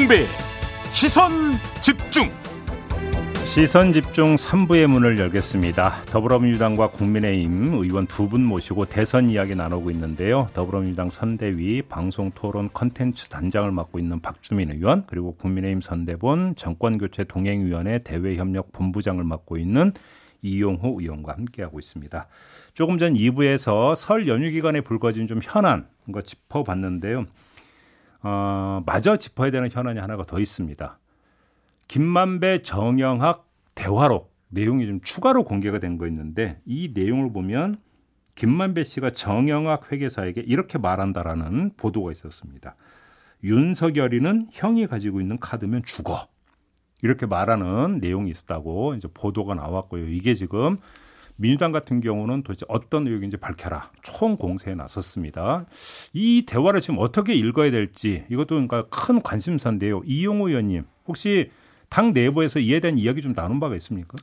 김만배 시선집중. 시선집중 3부의 문을 열겠습니다. 더불어민주당과 국민의힘 의원 두 분 모시고 대선 이야기 나누고 있는데요. 더불어민주당 선대위 방송토론 컨텐츠 단장을 맡고 있는 박주민 의원, 그리고 국민의힘 선대본 정권교체 동행위원회 대외협력 본부장을 맡고 있는 이용호 의원과 함께하고 있습니다. 조금 전 2부에서 설 연휴 기간에 불거진 좀 현안 거 짚어봤는데요. 마저 짚어야 되는 현안이 하나가 더 있습니다. 김만배 정영학 대화록 내용이 좀 추가로 공개가 된 거 있는데, 이 내용을 보면 김만배 씨가 정영학 회계사에게 이렇게 말한다라는 보도가 있었습니다. 윤석열이는 형이 가지고 있는 카드면 죽어, 이렇게 말하는 내용이 있었다고 이제 보도가 나왔고요. 이게 지금 민주당 같은 경우는 도대체 어떤 의혹인지 밝혀라, 총 공세에 나섰습니다. 이 대화를 지금 어떻게 읽어야 될지, 이것도 그러니까 큰 관심사인데요. 이용호 의원님, 혹시 당 내부에서 이에 대한 이야기 좀 나눈 바가 있습니까?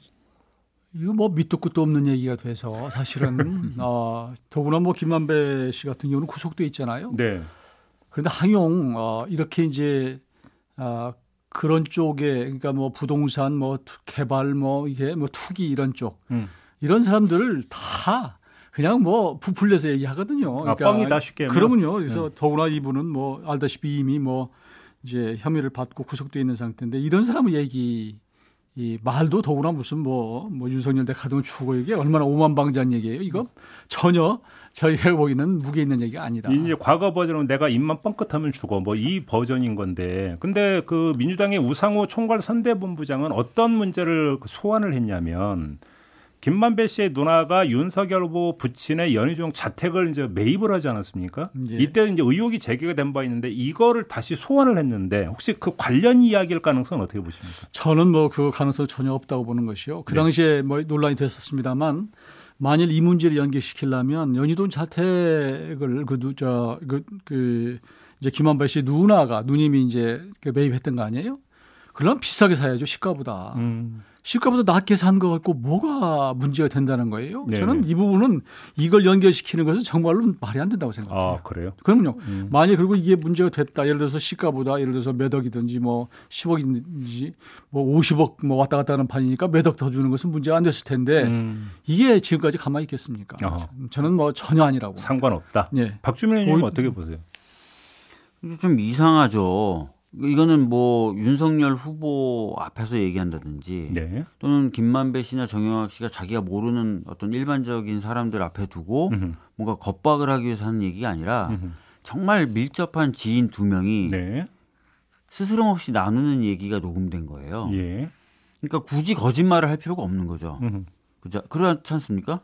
이거 뭐 밑도 끝도 없는 얘기가 돼서 사실은 더구나 뭐 김만배 씨 같은 경우는 구속돼 있잖아요. 네. 그런데 항용 이렇게 이제 그런 쪽에, 그러니까 뭐 부동산, 뭐 개발, 뭐 이게 뭐 투기 이런 쪽, 이런 사람들을 다 그냥 뭐 부풀려서 얘기하거든요. 그러니까 뻥이다 쉽게. 그러면요. 그래서 더구나 이분은 뭐 알다시피 이미 뭐 이제 혐의를 받고 구속되어 있는 상태인데, 이런 사람의 얘기, 이 말도 더구나 무슨 뭐 윤석열 대 카드면 죽어, 이게 얼마나 오만방자한 얘기예요. 이거 전혀 저희가 보기에는 무게 있는 얘기가 아니다. 이제 과거 버전은 내가 입만 뻥끗하면 죽어, 뭐 이 버전인 건데, 근데 그 민주당의 우상호 총괄 선대본부장은 어떤 문제를 소환을 했냐면, 김만배 씨의 누나가 윤석열 후보 부친의 연희동 자택을 이제 매입을 하지 않았습니까? 예. 이때 이제 의혹이 제기가 된 바 있는데, 이거를 다시 소환을 했는데, 혹시 그 관련 이야기일 가능성은 어떻게 보십니까? 저는 뭐 그 가능성은 전혀 없다고 보는 것이요. 그 당시에 뭐 논란이 됐었습니다만, 만일 이 문제를 연계시키려면 연희동 자택을 이제 김만배 씨 누님이 이제 매입했던 거 아니에요? 그러면 비싸게 사야죠, 시가보다. 시가보다 낮게 산 것 같고 뭐가 문제가 된다는 거예요? 네네. 저는 이 부분은 이걸 연결시키는 것은 정말로 말이 안 된다고 생각해요. 아, 그래요? 그럼요. 만약에 그리고 이게 문제가 됐다. 예를 들어서 시가보다 예를 들어서 몇 억이든지 뭐 10억이든지 뭐 50억 뭐 왔다 갔다 하는 판이니까 몇 억 더 주는 것은 문제가 안 됐을 텐데, 이게 지금까지 가만히 있겠습니까? 어허. 저는 뭐 전혀 아니라고. 상관없다. 네. 박주민 의원님 어떻게 보세요? 좀 이상하죠. 이거는 뭐 윤석열 후보 앞에서 얘기한다든지, 네, 또는 김만배 씨나 정영학 씨가 자기가 모르는 어떤 일반적인 사람들 앞에 두고 뭔가 겁박을 하기 위해서 하는 얘기가 아니라 정말 밀접한 지인 두 명이, 네, 스스럼 없이 나누는 얘기가 녹음된 거예요. 예. 그러니까 굳이 거짓말을 할 필요가 없는 거죠. 그죠? 그렇지 않습니까?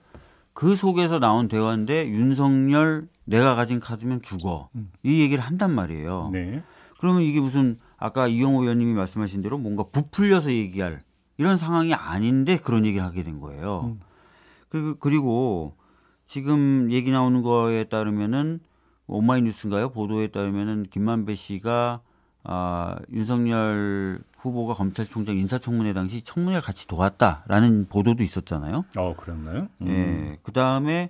그 속에서 나온 대화인데, 윤석열 내가 가진 카드면 죽어, 이 얘기를 한단 말이에요. 네. 그러면 이게 무슨 아까 이용호 의원님이 말씀하신 대로 뭔가 부풀려서 얘기할 이런 상황이 아닌데 그런 얘기를 하게 된 거예요. 그리고 지금 얘기 나오는 거에 따르면은 오마이뉴스인가요? 보도에 따르면은 김만배 씨가 윤석열 후보가 검찰총장 인사청문회 당시 청문회를 같이 도왔다라는 보도도 있었잖아요. 그랬나요? 예. 그 다음에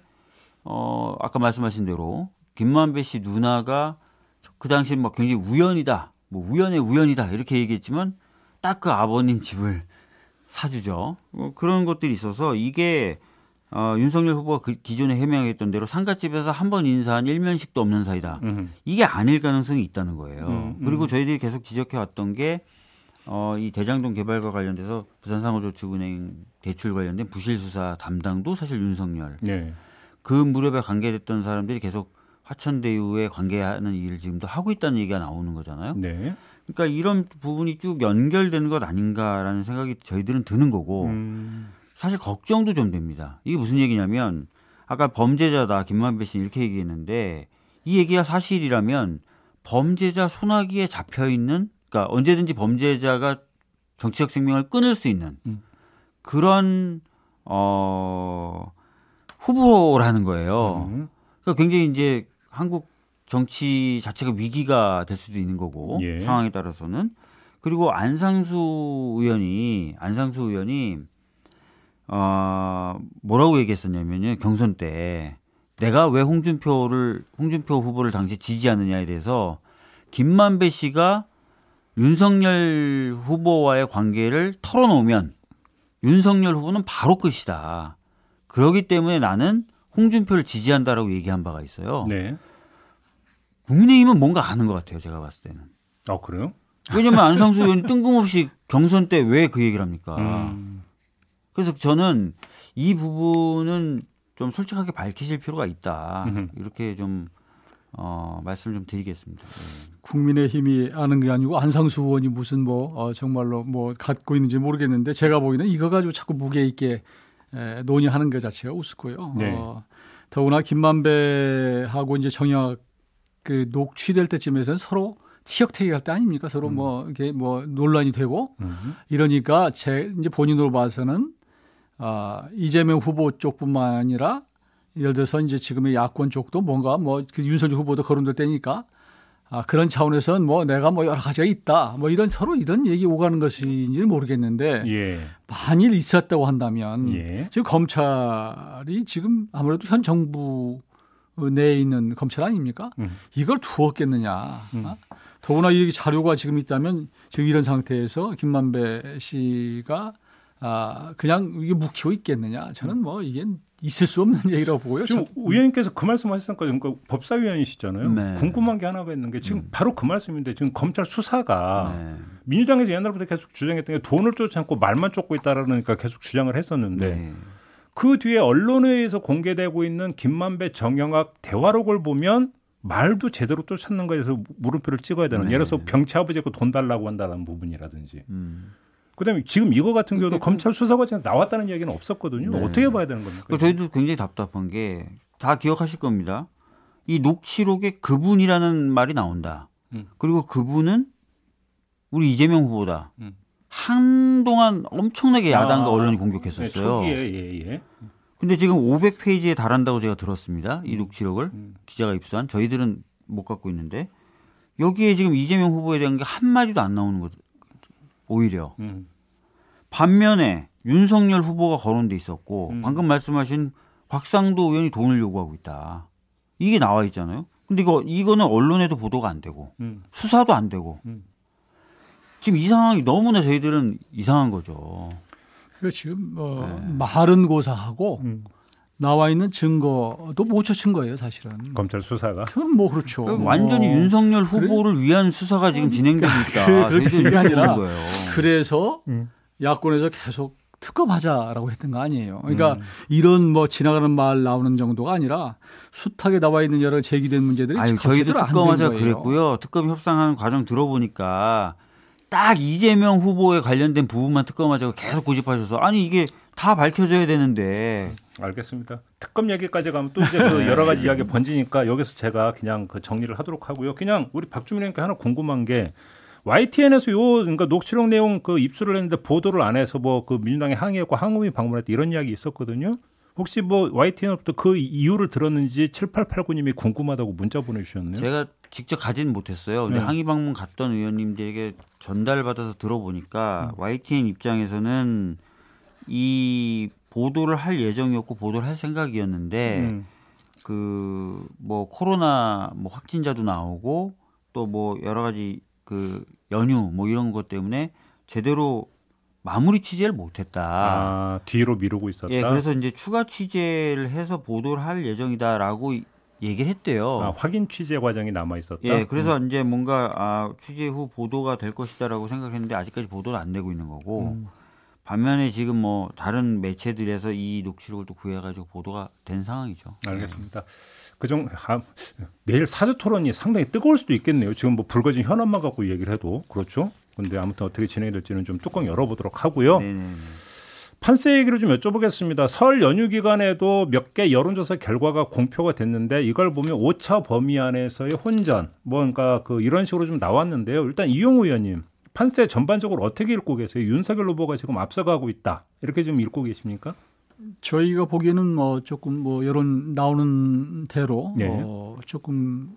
아까 말씀하신 대로 김만배 씨 누나가 그 당시에 막 굉장히 우연이다, 뭐 우연의 우연이다 이렇게 얘기했지만 딱 그 아버님 집을 사주죠. 그런 것들이 있어서 이게 윤석열 후보가 그 기존에 해명했던 대로 상갓집에서 한 번 인사한 일면식도 없는 사이다. 이게 아닐 가능성이 있다는 거예요. 그리고 저희들이 계속 지적해왔던 게 이 대장동 개발과 관련돼서 부산상업저축은행 대출 관련된 부실수사 담당도 사실 윤석열. 네. 그 무렵에 관계됐던 사람들이 계속 화천대유에 관계하는 일을 지금도 하고 있다는 얘기가 나오는 거잖아요. 네. 그러니까 이런 부분이 쭉 연결되는 것 아닌가라는 생각이 저희들은 드는 거고, 사실 걱정도 좀 됩니다. 이게 무슨 얘기냐면, 아까 범죄자다 김만배 씨는 이렇게 얘기했는데, 이 얘기가 사실이라면 범죄자 소나기에 잡혀있는, 그러니까 언제든지 범죄자가 정치적 생명을 끊을 수 있는 그런 후보라는 거예요. 그러니까 굉장히 이제 한국 정치 자체가 위기가 될 수도 있는 거고, 예, 상황에 따라서는. 그리고 안상수 의원이 뭐라고 얘기했었냐면요, 경선 때 내가 왜 홍준표 후보를 당시 지지하느냐에 대해서 김만배 씨가 윤석열 후보와의 관계를 털어놓으면 윤석열 후보는 바로 끝이다. 그렇기 때문에 나는 홍준표를 지지한다라고 얘기한 바가 있어요. 네. 국민의힘은 뭔가 아는 것 같아요. 제가 봤을 때는. 아 그래요? 왜냐하면 안상수 의원이 뜬금없이 경선 때 왜 그 얘기를 합니까? 그래서 저는 이 부분은 좀 솔직하게 밝히실 필요가 있다. 이렇게 좀 말씀을 좀 드리겠습니다. 네. 국민의힘이 아는 게 아니고 안상수 의원이 무슨 정말로 갖고 있는지 모르겠는데 제가 보기에는 이거 가지고 자꾸 무게 있게 논의하는 것 자체가 우습고요. 네. 더구나 김만배하고 이제 정영학 그 녹취될 때쯤에서는 서로 티격태격할 때 아닙니까? 서로 이게 논란이 되고 이러니까 이제 본인으로 봐서는 이재명 후보 쪽뿐만 아니라 예를 들어서 이제 지금의 야권 쪽도 뭔가 그 윤석열 후보도 거론될 때니까 그런 차원에서는 내가 여러 가지가 있다 이런 서로 이런 얘기 오가는 것인지는 모르겠는데 예. 만일 있었다고 한다면 예. 지금 검찰이 지금 아무래도 현 정부 내에 있는 검찰 아닙니까? 이걸 두었겠느냐. 더구나 이 자료가 지금 있다면 지금 이런 상태에서 김만배 씨가 그냥 이게 묵히고 있겠느냐. 저는 이게 있을 수 없는 얘기라고 보고요. 지금 의원님께서 그 말씀하셨으니까 그러니까 법사위원이시잖아요. 네. 궁금한 게 하나 있는 게 지금 바로 그 말씀인데 지금 검찰 수사가 네. 민주당에서 옛날부터 계속 주장했던 게 돈을 쫓지 않고 말만 쫓고 있다라니까 계속 주장을 했었는데 네. 그 뒤에 언론에서 공개되고 있는 김만배 정영학 대화록을 보면 말도 제대로 쫓았는 거에서 물음표를 찍어야 되는 네. 예를 들어서 병치 아버지하고 돈 달라고 한다는 부분이라든지 그다음에 지금 이거 같은 경우도 검찰 수사 과정에서 나왔다는 이야기는 없었거든요. 네. 어떻게 봐야 되는 겁니까? 저희도 굉장히 답답한 게 다 기억하실 겁니다. 이 녹취록에 그분이라는 말이 나온다. 그리고 그분은 우리 이재명 후보다. 한동안 엄청나게 야당과 언론이 공격했었어요. 네, 초기에 예. 근데 지금 500페이지에 달한다고 제가 들었습니다. 이 녹취록을 기자가 입수한 저희들은 못 갖고 있는데 여기에 지금 이재명 후보에 대한 게 한 마디도 안 나오는 거죠. 오히려 반면에 윤석열 후보가 거론돼 있었고 방금 말씀하신 곽상도 의원이 돈을 요구하고 있다. 이게 나와 있잖아요. 근데 이거는 언론에도 보도가 안 되고 수사도 안 되고. 지금 이 상황이 너무나 저희들은 이상한 거죠. 그러니까 지금 네. 말은 고사하고 나와 있는 증거도 못 쫓은 거예요, 사실은. 검찰 수사가. 그럼 그렇죠. 완전히 윤석열 후보를 위한 수사가 지금 진행되고 있다. 그게 아니라 거예요. 그래서 야권에서 계속 특검하자라고 했던 거 아니에요. 그러니까 이런 지나가는 말 나오는 정도가 아니라 숱하게 나와 있는 여러 제기된 문제들이 제대로 안 된 거예요. 저희도 특검하자 그랬고요. 특검 협상하는 과정 들어보니까. 딱 이재명 후보에 관련된 부분만 특검하자고 계속 고집하셔서 아니 이게 다 밝혀져야 되는데. 알겠습니다. 특검 얘기까지 가면 또 이제 그 여러 가지 이야기 번지니까 여기서 제가 그냥 그 정리를 하도록 하고요. 그냥 우리 박주민 의원님께 하나 궁금한 게 YTN에서 그러니까 녹취록 내용 그 입수를 했는데 보도를 안 해서 그 민주당에 항의했고 한국이 방문했다 이런 이야기 있었거든요. 혹시 YTN으로부터 그 이유를 들었는지 7889님이 궁금하다고 문자 보내주셨네요. 제가 직접 가진 못했어요. 근데 항의 방문 갔던 의원님들에게 전달받아서 들어보니까 YTN 입장에서는 이 보도를 할 예정이었고 보도를 할 생각이었는데 그 코로나 확진자도 나오고 또 여러 가지 그 연휴 이런 것 때문에 제대로 마무리 취재를 못했다. 뒤로 미루고 있었다. 예, 그래서 이제 추가 취재를 해서 보도를 할 예정이다라고 얘기를 했대요. 확인 취재 과정이 남아 있었다. 예, 그래서 이제 뭔가 취재 후 보도가 될 것이다라고 생각했는데 아직까지 보도는 안 되고 있는 거고 반면에 지금 다른 매체들에서 이 녹취록을 또 구해가지고 보도가 된 상황이죠. 알겠습니다. 내일 사주토론이 상당히 뜨거울 수도 있겠네요. 지금 불거진 현안만 갖고 얘기를 해도 그렇죠. 근데 아무튼 어떻게 진행이 될지는 좀 뚜껑 열어보도록 하고요. 네네네. 판세 얘기를 좀 여쭤보겠습니다. 설 연휴 기간에도 몇 개 여론조사 결과가 공표가 됐는데 이걸 보면 5차 범위 안에서의 혼전 뭔가 이런 식으로 좀 나왔는데요. 일단 이용호 의원님 판세 전반적으로 어떻게 읽고 계세요? 윤석열 후보가 지금 앞서가고 있다 이렇게 좀 읽고 계십니까? 저희가 보기에는 조금 여론 나오는 대로 네. 조금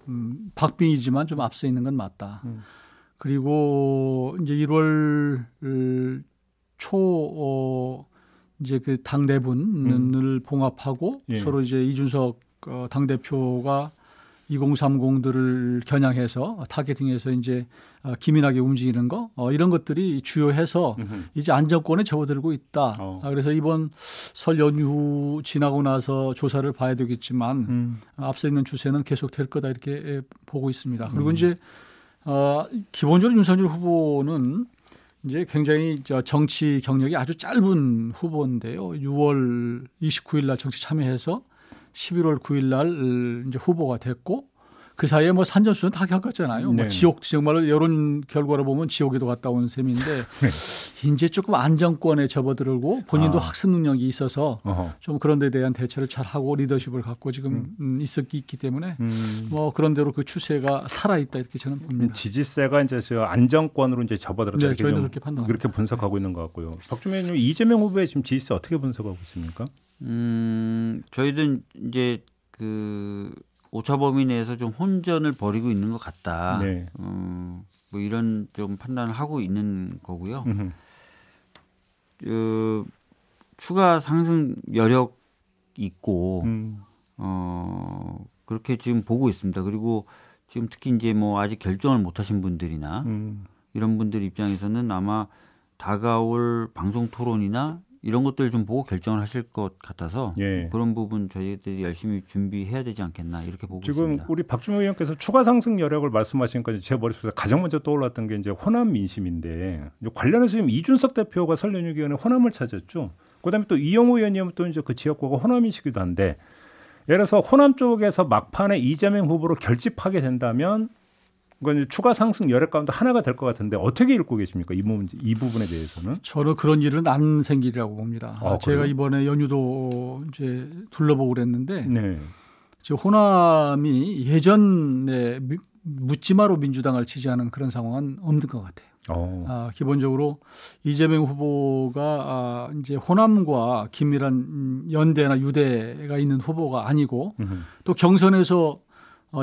박빙이지만 좀 앞서 있는 건 맞다. 그리고 이제 1월 초 이제 그 당 내분을 봉합하고 예. 서로 이제 이준석 당 대표가 2030들을 겨냥해서 타겟팅해서 이제 기민하게 움직이는 거 이런 것들이 주요해서 이제 안정권에 접어들고 있다. 그래서 이번 설 연휴 지나고 나서 조사를 봐야 되겠지만 앞서 있는 추세는 계속 될 거다 이렇게 보고 있습니다. 그리고 이제 기본적으로 윤석열 후보는 이제 굉장히 정치 경력이 아주 짧은 후보인데요. 6월 29일 날 정치 참여해서 11월 9일 날 이제 후보가 됐고 그 사이에 뭐 산전수전 다 겪었잖아요. 네. 뭐 지옥 정말로 여론 결과로 보면 지옥에도 갔다 온 셈인데 네. 이제 조금 안정권에 접어들고 본인도 학습 능력이 있어서 좀 그런 데 대한 대처를 잘하고 리더십을 갖고 지금 있기 때문에 뭐 그런 대로 그 추세가 살아있다 이렇게 저는 봅니다. 지지세가 이제 안정권으로 이제 접어들었다. 네, 저희는 그렇게 판단합니다. 그렇게 분석하고 있는 것 같고요. 박주민 의원님, 이재명 후보의 지금 지지세 어떻게 분석하고 있습니까? 저희도 이제 그 오차 범위 내에서 좀 혼전을 벌이고 있는 것 같다. 네. 뭐 이런 좀 판단을 하고 있는 거고요. 추가 상승 여력 있고 그렇게 지금 보고 있습니다. 그리고 지금 특히 이제 뭐 아직 결정을 못 하신 분들이나 이런 분들 입장에서는 아마 다가올 방송 토론이나 이런 것들 좀 보고 결정을 하실 것 같아서 예. 그런 부분 저희들이 열심히 준비해야 되지 않겠나 이렇게 보고 지금 있습니다. 지금 우리 박주민 의원께서 추가 상승 여력을 말씀하시니까 제 머릿속에서 가장 먼저 떠올랐던 게 이제 호남 민심인데 관련해서 지금 이준석 대표가 설 연휴 기간에 호남을 찾았죠. 그다음에 또 이용호 의원님은 또 이제 그 지역구가 호남이시기도 한데 예를 들어서 호남 쪽에서 막판에 이재명 후보로 결집하게 된다면 그건 추가 상승 여력 가운데 하나가 될 것 같은데 어떻게 읽고 계십니까? 이 부분에 대해서는? 저는 그런 일은 안 생기리라고 봅니다. 제가 그래요? 이번에 연휴도 이제 둘러보고 그랬는데 네. 지금 호남이 예전에 묻지마로 민주당을 지지하는 그런 상황은 없는 것 같아요. 기본적으로 이재명 후보가 이제 호남과 긴밀한 연대나 유대가 있는 후보가 아니고 또 경선에서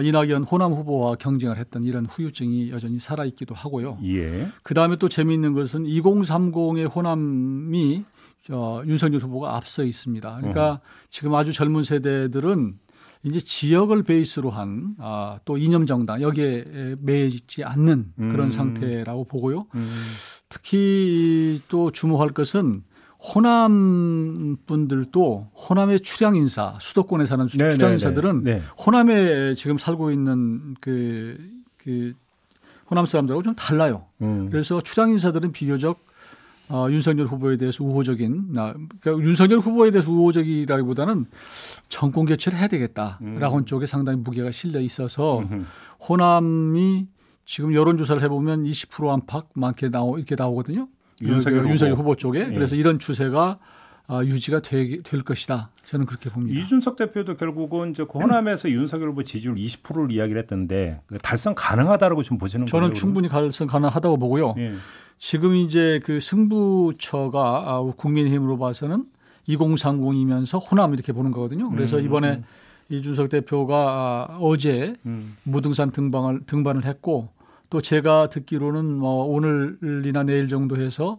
이낙연 호남 후보와 경쟁을 했던 이런 후유증이 여전히 살아있기도 하고요. 예. 그다음에 또 재미있는 것은 2030의 호남이 윤석열 후보가 앞서 있습니다. 그러니까 지금 아주 젊은 세대들은 이제 지역을 베이스로 한 또 이념정당 여기에 매이지 않는 그런 상태라고 보고요. 특히 또 주목할 것은 호남 분들도 호남의 출향 인사, 수도권에 사는 출향 인사들은 네. 호남에 지금 살고 있는 그 호남 사람들하고 좀 달라요. 그래서 출향 인사들은 비교적 윤석열 후보에 대해서 우호적인, 그러니까 윤석열 후보에 대해서 우호적이라기보다는 정권 교체를 해야 되겠다라고 하는 쪽에 상당히 무게가 실려 있어서 호남이 지금 여론조사를 해보면 20% 안팎 많게 이렇게 나오거든요. 윤석열 후보 쪽에. 네. 그래서 이런 추세가 유지가 될 것이다. 저는 그렇게 봅니다. 이준석 대표도 결국은 이제 호남에서 윤석열 후보 지지율 20%를 이야기를 했던데 달성 가능하다라고 지금 보시는 저는 거예요? 저는 충분히 달성 가능하다고 보고요. 네. 지금 이제 그 승부처가 국민의힘으로 봐서는 2030이면서 호남 이렇게 보는 거거든요. 그래서 이번에 이준석 대표가 어제 무등산 등반을 했고 또 제가 듣기로는 뭐 오늘이나 내일 정도 해서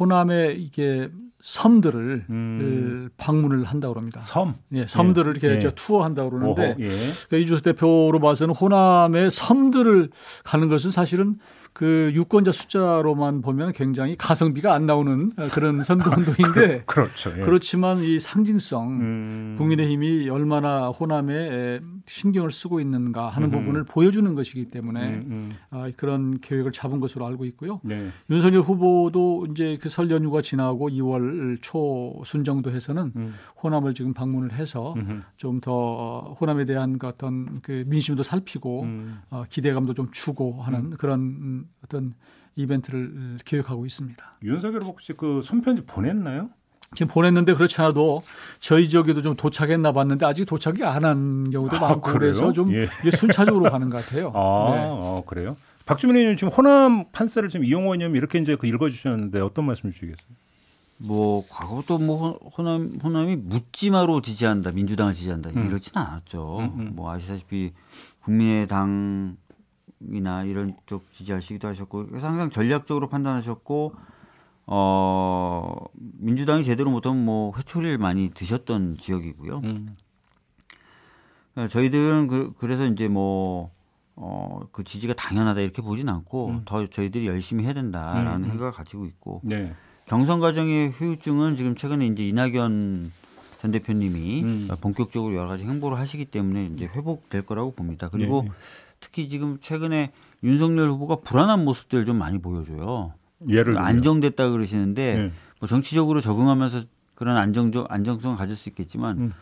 호남의 이게 섬들을 방문을 한다고 합니다. 섬? 예, 섬들을 예. 이렇게 예. 투어한다고 그러는데 예. 그러니까 이준석 대표로 봐서는 호남의 섬들을 가는 것은 사실은 그 유권자 숫자로만 보면 굉장히 가성비가 안 나오는 그런 선거운동인데 그렇죠. 예. 그렇지만 이 상징성 국민의힘이 얼마나 호남에 신경을 쓰고 있는가 하는 부분을 보여주는 것이기 때문에 그런 계획을 잡은 것으로 알고 있고요. 네. 윤석열 후보도 이제 그 설 연휴가 지나고 2월 초순 정도 해서는 호남을 지금 방문을 해서 좀 더 호남에 대한 어떤 그 민심도 살피고 기대감도 좀 주고 하는 그런 어떤 이벤트를 계획하고 있습니다. 윤석열 후보 혹시 그 손편지 보냈나요? 지금 보냈는데 그렇지 않아도 저희 지역에도 좀 도착했나 봤는데 아직 도착이 안 한 경우도 많고 그래요? 그래서 좀 예. 이게 순차적으로 가는 것 같아요. 그래요? 박주민 의원님 지금 호남 판세를 지금 이용호 의원님 이렇게 이제 그 읽어주셨는데 어떤 말씀 주시겠어요? 뭐 과거도 뭐 호남이 묻지마로 지지한다, 민주당을 지지한다 이러지는 않았죠. 뭐 아시다시피 국민의당 이나 이런 쪽 지지하시기도 하셨고 그래서 항상 전략적으로 판단하셨고 민주당이 제대로 못하면 뭐 회초리를 많이 드셨던 지역이고요. 저희들은 그래서 이제 뭐 그 지지가 당연하다 이렇게 보진 않고 더 저희들이 열심히 해야 된다라는 생각을 가지고 있고 네. 경선 과정의 후유증은 지금 최근에 이제 이낙연 전 대표님이 본격적으로 여러 가지 행보를 하시기 때문에 이제 회복될 거라고 봅니다. 그리고 네. 특히 지금 최근에 윤석열 후보가 불안한 모습들을 좀 많이 보여줘요. 예를 들면. 안정됐다 그러시는데 네. 뭐 정치적으로 적응하면서 그런 안정성을 가질 수 있겠지만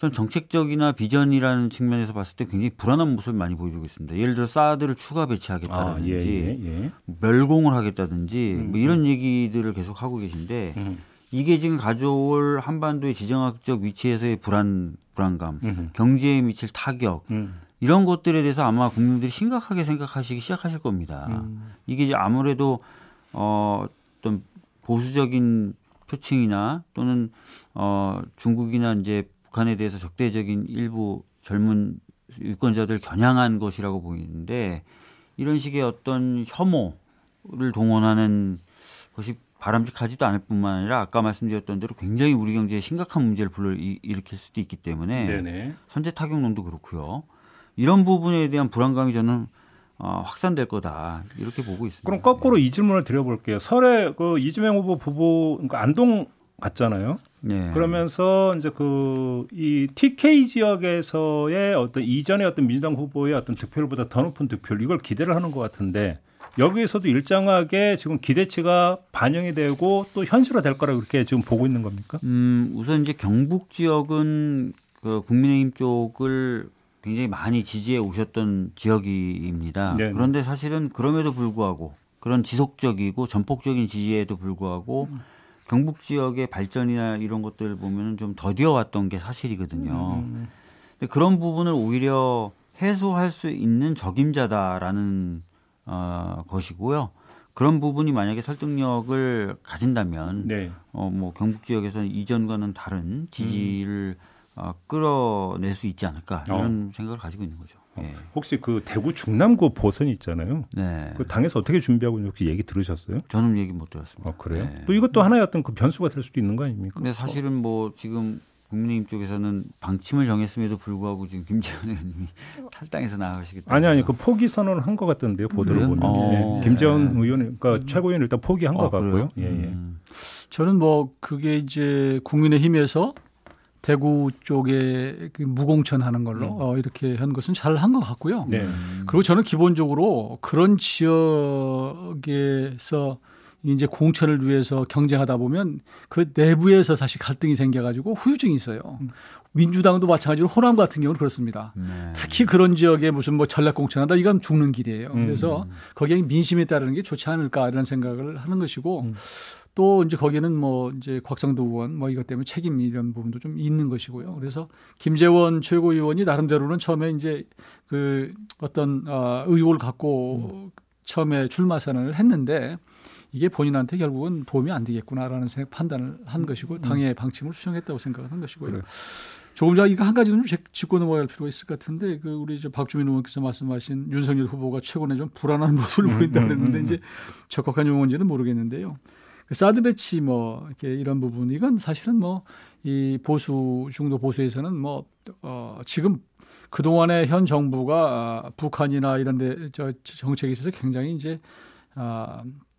전 정책적이나 비전이라는 측면에서 봤을 때 굉장히 불안한 모습을 많이 보여주고 있습니다. 예를 들어 사드를 추가 배치하겠다든지 멸공을 하겠다든지 뭐 이런 얘기들을 계속 하고 계신데 이게 지금 가져올 한반도의 지정학적 위치에서의 불안감, 경제에 미칠 타격 이런 것들에 대해서 아마 국민들이 심각하게 생각하시기 시작하실 겁니다. 이게 이제 아무래도 어떤 보수적인 표층이나 또는 중국이나 이제 북한에 대해서 적대적인 일부 젊은 유권자들 겨냥한 것이라고 보이는데 이런 식의 어떤 혐오를 동원하는 것이 바람직하지도 않을 뿐만 아니라 아까 말씀드렸던 대로 굉장히 우리 경제에 심각한 문제를 불러일으킬 수도 있기 때문에 네네. 선제 타격론도 그렇고요. 이런 부분에 대한 불안감이 저는 확산될 거다 이렇게 보고 있습니다. 그럼 거꾸로 네. 이 질문을 드려볼게요. 설에 그 이재명 후보 부부 그러니까 안동 갔잖아요. 네. 그러면서 이제 이 TK 지역에서의 어떤 이전의 어떤 민주당 후보의 어떤 득표율보다 더 높은 득표율 이걸 기대를 하는 것 같은데 여기에서도 일정하게 지금 기대치가 반영이 되고 또 현실화 될 거라고 그렇게 지금 보고 있는 겁니까? 우선 이제 경북 지역은 그 국민의힘 쪽을 굉장히 많이 지지해 오셨던 지역입니다. 네네. 그런데 사실은 그럼에도 불구하고 그런 지속적이고 전폭적인 지지에도 불구하고 경북 지역의 발전이나 이런 것들을 보면 좀 더디어 왔던 게 사실이거든요. 근데 그런 부분을 오히려 해소할 수 있는 적임자다라는 것이고요. 그런 부분이 만약에 설득력을 가진다면 네. 뭐 경북 지역에서는 이전과는 다른 지지를 끌어낼 수 있지 않을까 이런 생각을 가지고 있는 거죠. 예. 혹시 그 대구 중남구 보선이 있잖아요. 네. 그 당에서 어떻게 준비하고 있는지 혹시 얘기 들으셨어요? 저는 얘기 못 들었습니다. 그래요? 네. 또 이것도 하나의 어떤 그 변수가 될 수도 있는 거 아닙니까? 네, 사실은 뭐 지금 국민의힘 쪽에서는 방침을 정했음에도 불구하고 지금 김재원 의원님이 탈당해서 나가시기 때문에 아니 그 포기 선언을 한 것 같던데요. 보도를 보면 네. 김재원 의원 그러니까 최고위원 일단 포기한 것 같고요. 예. 저는 뭐 그게 이제 국민의힘에서 대구 쪽에 무공천하는 걸로 이렇게 한 것은 잘 한 것 같고요. 네. 그리고 저는 기본적으로 그런 지역에서 이제 공천을 위해서 경쟁하다 보면 그 내부에서 사실 갈등이 생겨가지고 후유증이 있어요. 민주당도 마찬가지로 호남 같은 경우는 그렇습니다. 네. 특히 그런 지역에 무슨 뭐 전략 공천한다 이건 죽는 길이에요. 그래서 거기에 민심에 따르는 게 좋지 않을까라는 생각을 하는 것이고 또 이제 거기는 뭐 이제 곽상도 의원 뭐 이것 때문에 책임 이런 부분도 좀 있는 것이고요. 그래서 김재원 최고위원이 나름대로는 처음에 이제 그 어떤 의혹을 갖고 처음에 출마 선언을 했는데 이게 본인한테 결국은 도움이 안 되겠구나라는 판단을 한 것이고 당의 방침을 수정했다고 생각을 한 것이고요. 그래. 조금 전에 이거 한 가지 좀 짚고 넘어갈 필요가 있을 것 같은데 그 우리 이제 박주민 의원께서 말씀하신 윤석열 후보가 최근에 좀 불안한 모습을 보인다고 했는데 이제 적극한 용어인지는 모르겠는데요. 그 사드 배치 뭐 이렇게 이런 부분 이건 사실은 뭐 이 보수 중도 보수에서는 뭐 지금 그동안에 현 정부가 북한이나 이런 데 정책에 있어서 굉장히 이제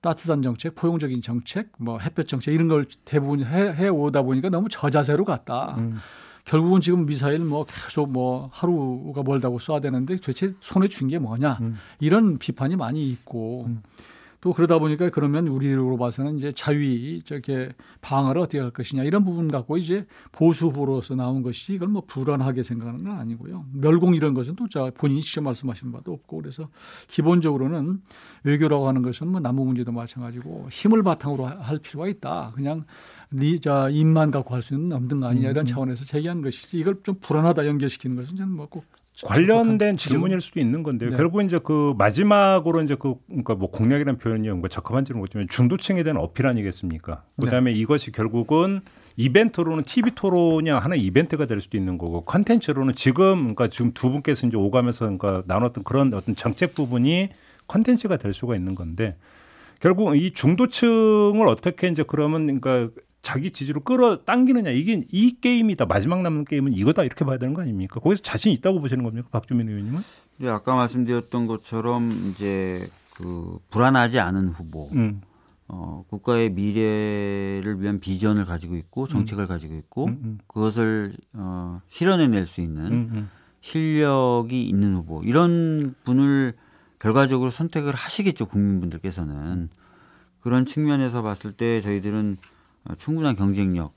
따뜻한 정책, 포용적인 정책, 뭐 햇볕 정책 이런 걸 대부분 해오다 보니까 너무 저자세로 갔다. 결국은 지금 미사일 뭐 계속 뭐 하루가 멀다고 쏴야 되는데 도대체 손에 쥔 게 뭐냐 이런 비판이 많이 있고 또 그러다 보니까 그러면 우리로 봐서는 이제 자위 저렇게 방어를 어떻게 할 것이냐 이런 부분 갖고 이제 보수 후보로서 나온 것이 이걸 뭐 불안하게 생각하는 건 아니고요. 멸공 이런 것은 또 본인이 직접 말씀하신 바도 없고 그래서 기본적으로는 외교라고 하는 것은 뭐 남북 문제도 마찬가지고 힘을 바탕으로 할 필요가 있다. 그냥 입만 갖고 할 수는 없는 거 아니냐 이런 차원에서 제기한 것이지 이걸 좀 불안하다 연결시키는 것은 저는 뭐 꼭. 관련된 질문일 수도 있는 건데요. 네. 결국 이제 그 마지막으로 이제 그러니까 뭐 공약이라는 표현이요, 뭔가 적합한지는 모르지만 중도층에 대한 어필 아니겠습니까? 그다음에 네. 이것이 결국은 이벤트로는 TV 토론이 하나의 이벤트가 될 수도 있는 거고, 컨텐츠로는 지금 두 분께서 이제 오가면서 그러니까 나눴던 그런 어떤 정책 부분이 컨텐츠가 될 수가 있는 건데 결국 이 중도층을 어떻게 이제 그러면 그러니까 자기 지지로 끌어당기느냐, 이게 이 게임이다. 마지막 남는 게임은 이거다. 이렇게 봐야 되는 거 아닙니까? 거기서 자신 있다고 보시는 겁니까, 박주민 의원님은? 예, 아까 말씀드렸던 것처럼 이제 그 불안하지 않은 후보, 국가의 미래를 위한 비전을 가지고 있고 정책을 가지고 있고 그것을 실현해낼 수 있는 실력이 있는 후보, 이런 분을 결과적으로 선택을 하시겠죠, 국민분들께서는. 그런 측면에서 봤을 때 저희들은 충분한 경쟁력,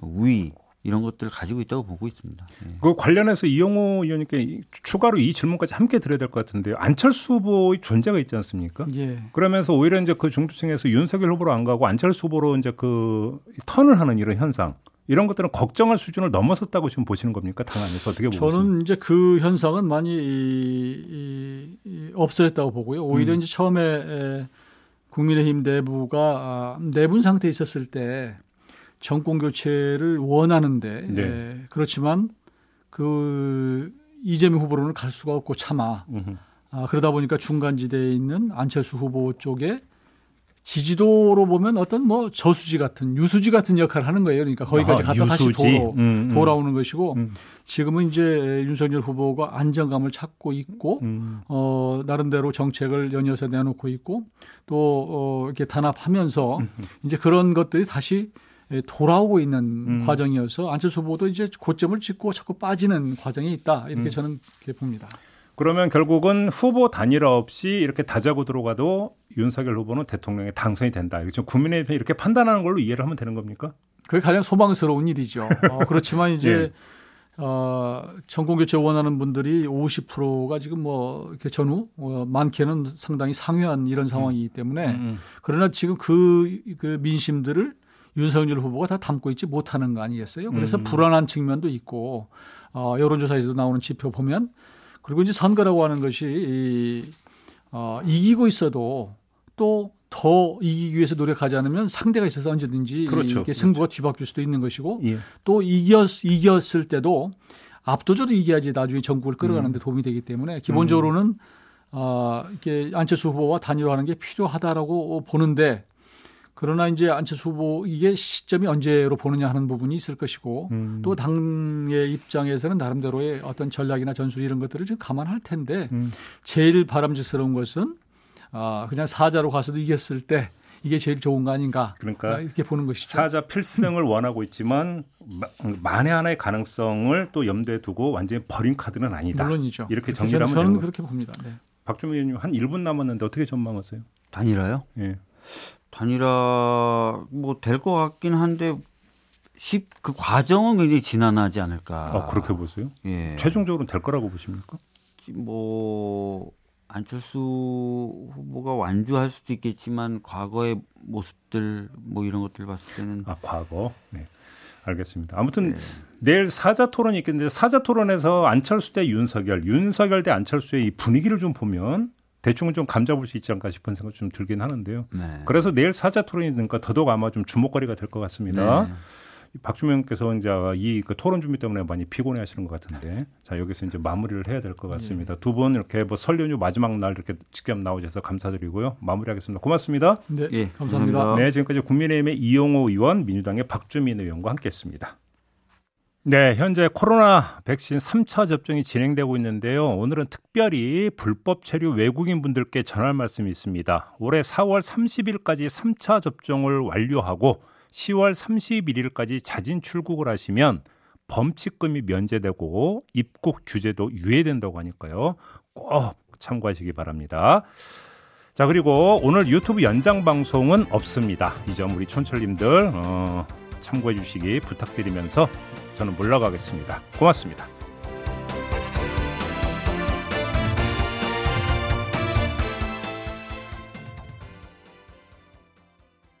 우위, 이런 것들을 가지고 있다고 보고 있습니다. 네. 그 관련해서 이용호 의원님께 추가로 이 질문까지 함께 드려야 될 것 같은데요. 안철수 후보의 존재가 있지 않습니까? 예. 그러면서 오히려 이제 그 중도층에서 윤석열 후보로 안 가고 안철수 후보로 이제 그 턴을 하는 이런 현상, 이런 것들은 걱정할 수준을 넘어섰다고 지금 보시는 겁니까? 당 안에서 어떻게 보고 계십니까? 저는 이제 그 현상은 많이 없어졌다고 보고요. 오히려 이제 처음에 국민의힘 내부가 내분 상태에 있었을 때 정권 교체를 원하는데 그렇지만 그 이재명 후보로는 갈 수가 없고 차마 그러다 보니까 중간지대에 있는 안철수 후보 쪽에 지지도로 보면 어떤 뭐 저수지 같은, 유수지 같은 역할을 하는 거예요. 그러니까 거기까지 갔다 다시 돌아오는 것이고 지금은 이제 윤석열 후보가 안정감을 찾고 있고 나름대로 정책을 연이어서 내놓고 있고 또 이렇게 단합하면서 이제 그런 것들이 다시 돌아오고 있는 과정이어서 안철수 후보도 이제 고점을 찍고 자꾸 빠지는 과정이 있다, 이렇게 저는 이렇게 봅니다. 그러면 결국은 후보 단일화 없이 이렇게 다자고 들어가도 윤석열 후보는 대통령에 당선이 된다, 국민의힘이 이렇게 판단하는 걸로 이해를 하면 되는 겁니까? 그게 가장 소망스러운 일이죠. 그렇지만 이제 정권교체 원하는 분들이 50%가 지금 뭐 이렇게 전후 많게는 상당히 상회한 이런 상황이기 때문에 그러나 지금 그 민심들을 윤석열 후보가 다 담고 있지 못하는 거 아니겠어요? 그래서 불안한 측면도 있고 여론조사에서도 나오는 지표 보면, 그리고 이제 선거라고 하는 것이 이기고 있어도 또 더 이기기 위해서 노력하지 않으면 상대가 있어서 언제든지 이렇게 승부가 뒤바뀔 수도 있는 것이고 또 이겼을 때도 압도적으로 이겨야지 나중에 정국을 끌어가는 데 도움이 되기 때문에 기본적으로는 이렇게 안철수 후보와 단일화하는 게 필요하다라고 보는데, 그러나 이제 안철수 후보 이게 시점이 언제로 보느냐 하는 부분이 있을 것이고 또 당의 입장에서는 나름대로의 어떤 전략이나 전술 이런 것들을 좀 감안할 텐데 제일 바람직스러운 것은 그냥 사자로 가서도 이겼을 때 이게 제일 좋은 거 아닌가, 그러니까 이렇게 보는 것이죠. 사자 필승을 원하고 있지만 만에 하나의 가능성을 또 염두에 두고 완전히 버린 카드는 아니다. 물론이죠. 이렇게 정리하면 되는 거죠. 저는 그렇게 봅니다. 네. 박주민 의원님, 한 1분 남았는데 어떻게 전망하세요? 단일화요? 예. 단일화 뭐 될 것 같긴 한데 그 과정은 굉장히 지난하지 않을까. 그렇게 보세요? 예. 최종적으로는 될 거라고 보십니까? 뭐 안철수 후보가 완주할 수도 있겠지만 과거의 모습들 뭐 이런 것들 봤을 때는 과거. 네. 알겠습니다. 아무튼 내일 사자토론이 있겠는데, 사자토론에서 안철수 대 윤석열, 윤석열 대 안철수의 이 분위기를 좀 보면 대충은 좀 감잡을 수 있지 않을까 싶은 생각이 좀 들긴 하는데요. 네. 그래서 내일 사자토론이니까 더더욱 아마 좀 주목거리가 될 것 같습니다. 네. 박주민께서 이제 이 토론 준비 때문에 많이 피곤해하시는 것 같은데, 자 여기서 이제 마무리를 해야 될 것 같습니다. 네. 두 분 이렇게 뭐 설 연휴 마지막 날 이렇게 직접 나오셔서 감사드리고요. 마무리하겠습니다. 고맙습니다. 네, 예, 감사합니다. 네, 지금까지 국민의힘의 이용호 의원, 민주당의 박주민 의원과 함께했습니다. 네, 현재 코로나 백신 3차 접종이 진행되고 있는데요. 오늘은 특별히 불법 체류 외국인분들께 전할 말씀이 있습니다. 올해 4월 30일까지 3차 접종을 완료하고 10월 31일까지 자진 출국을 하시면 범칙금이 면제되고 입국 규제도 유예된다고 하니까요. 꼭 참고하시기 바랍니다. 자, 그리고 오늘 유튜브 연장 방송은 없습니다. 이 점 우리 촌철님들 참고해 주시기 부탁드리면서 저는 물러가겠습니다. 고맙습니다.